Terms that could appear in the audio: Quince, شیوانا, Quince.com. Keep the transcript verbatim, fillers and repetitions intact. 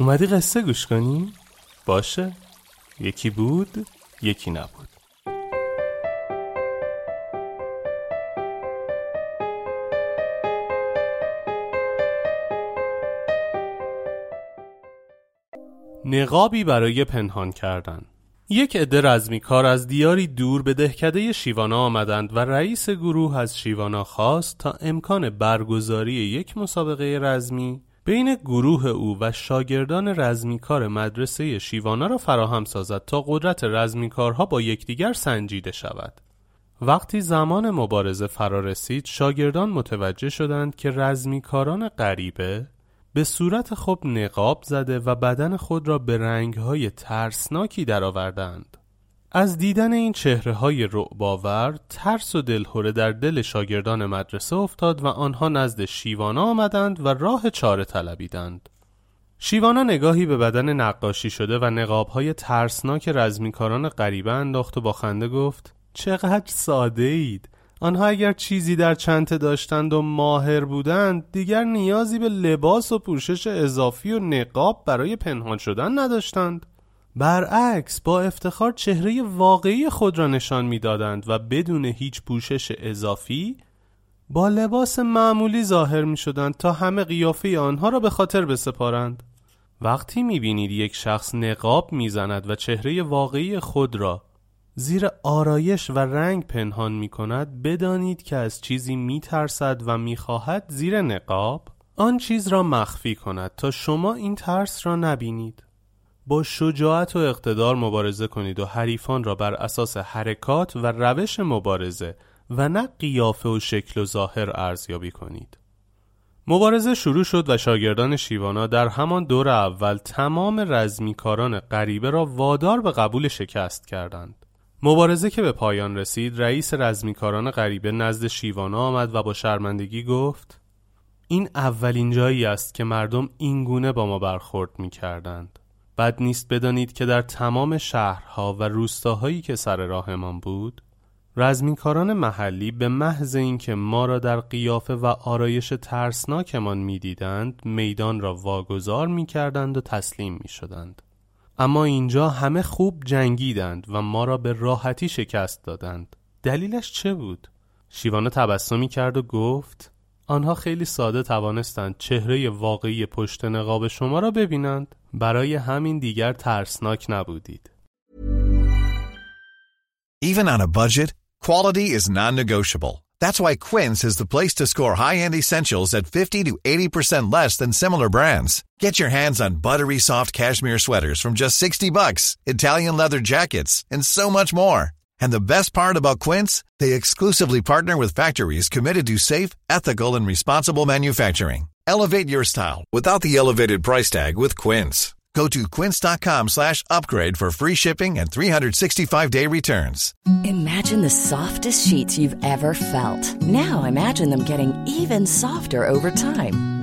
اومدی قصه گوش کنی؟ باشه، یکی بود، یکی نبود. نقابی برای پنهان کردن. یک عده رزمیکار از دیاری دور به دهکده شیوانا آمدند و رئیس گروه از شیوانا خواست تا امکان برگزاری یک مسابقه رزمی بین گروه او و شاگردان رزمیکار مدرسه شیوانا را فراهم سازد تا قدرت رزمیکارها با یکدیگر سنجیده شود. وقتی زمان مبارزه فرا رسید، شاگردان متوجه شدند که رزمیکاران غریبه به صورت خود نقاب زده و بدن خود را به رنگ‌های ترسناکی درآوردند. از دیدن این چهره‌های رعب‌آور، ترس و دلهره در دل شاگردان مدرسه افتاد و آنها نزد شیوانا آمدند و راه چاره طلبیدند. شیوانا نگاهی به بدن نقاشی شده و نقاب‌های ترسناک رزمیکاران غریبه انداخت و با خنده گفت: چقدر ساده اید. آنها اگر چیزی در چنته داشتند و ماهر بودند، دیگر نیازی به لباس و پوشش اضافی و نقاب برای پنهان شدن نداشتند. برعکس با افتخار چهره واقعی خود را نشان می‌دادند و بدون هیچ پوشش اضافی با لباس معمولی ظاهر می‌شدند تا همه قیافه آنها را به خاطر بسپارند. وقتی می‌بینید یک شخص نقاب می‌زند و چهره واقعی خود را زیر آرایش و رنگ پنهان می‌کند، بدانید که از چیزی می‌ترسد و می‌خواهد زیر نقاب آن چیز را مخفی کند تا شما این ترس را نبینید. با شجاعت و اقتدار مبارزه کنید و حریفان را بر اساس حرکات و روش مبارزه و نه قیافه و شکل و ظاهر ارزیابی کنید. مبارزه شروع شد و شاگردان شیوانا در همان دور اول تمام رزمیکاران غریبه را وادار به قبول شکست کردند. مبارزه که به پایان رسید، رئیس رزمیکاران غریبه نزد شیوانا آمد و با شرمندگی گفت: این اولین جایی است که مردم اینگونه با ما برخورد می‌کردند. بد نیست بدانید که در تمام شهرها و روستاهایی که سر راهمان بود، رزمیکاران محلی به محض اینکه ما را در قیافه و آرایش ترسناکمان می‌دیدند، میدان را واگذار می‌کردند و تسلیم می‌شدند. اما اینجا همه خوب جنگیدند و ما را به راحتی شکست دادند. دلیلش چه بود؟ شیوانا تبسمی کرد و گفت: آنها خیلی ساده توانستند چهره واقعی پشت نقاب شما را ببینند. برای همین دیگر ترسناک نبودید. Even on a budget, quality is non-negotiable. That's why Quince is the place to score high-end essentials at fifty to eighty percent less than similar brands. Get your hands on buttery soft cashmere sweaters from just sixty bucks, Italian leather jackets, and so much more. And the best part about Quince, they exclusively partner with factories committed to safe, ethical, and responsible manufacturing. Elevate your style without the elevated price tag with Quince. Go to quince.com slash upgrade for free shipping and three sixty-five day returns. Imagine the softest sheets you've ever felt. Now imagine them getting even softer over time.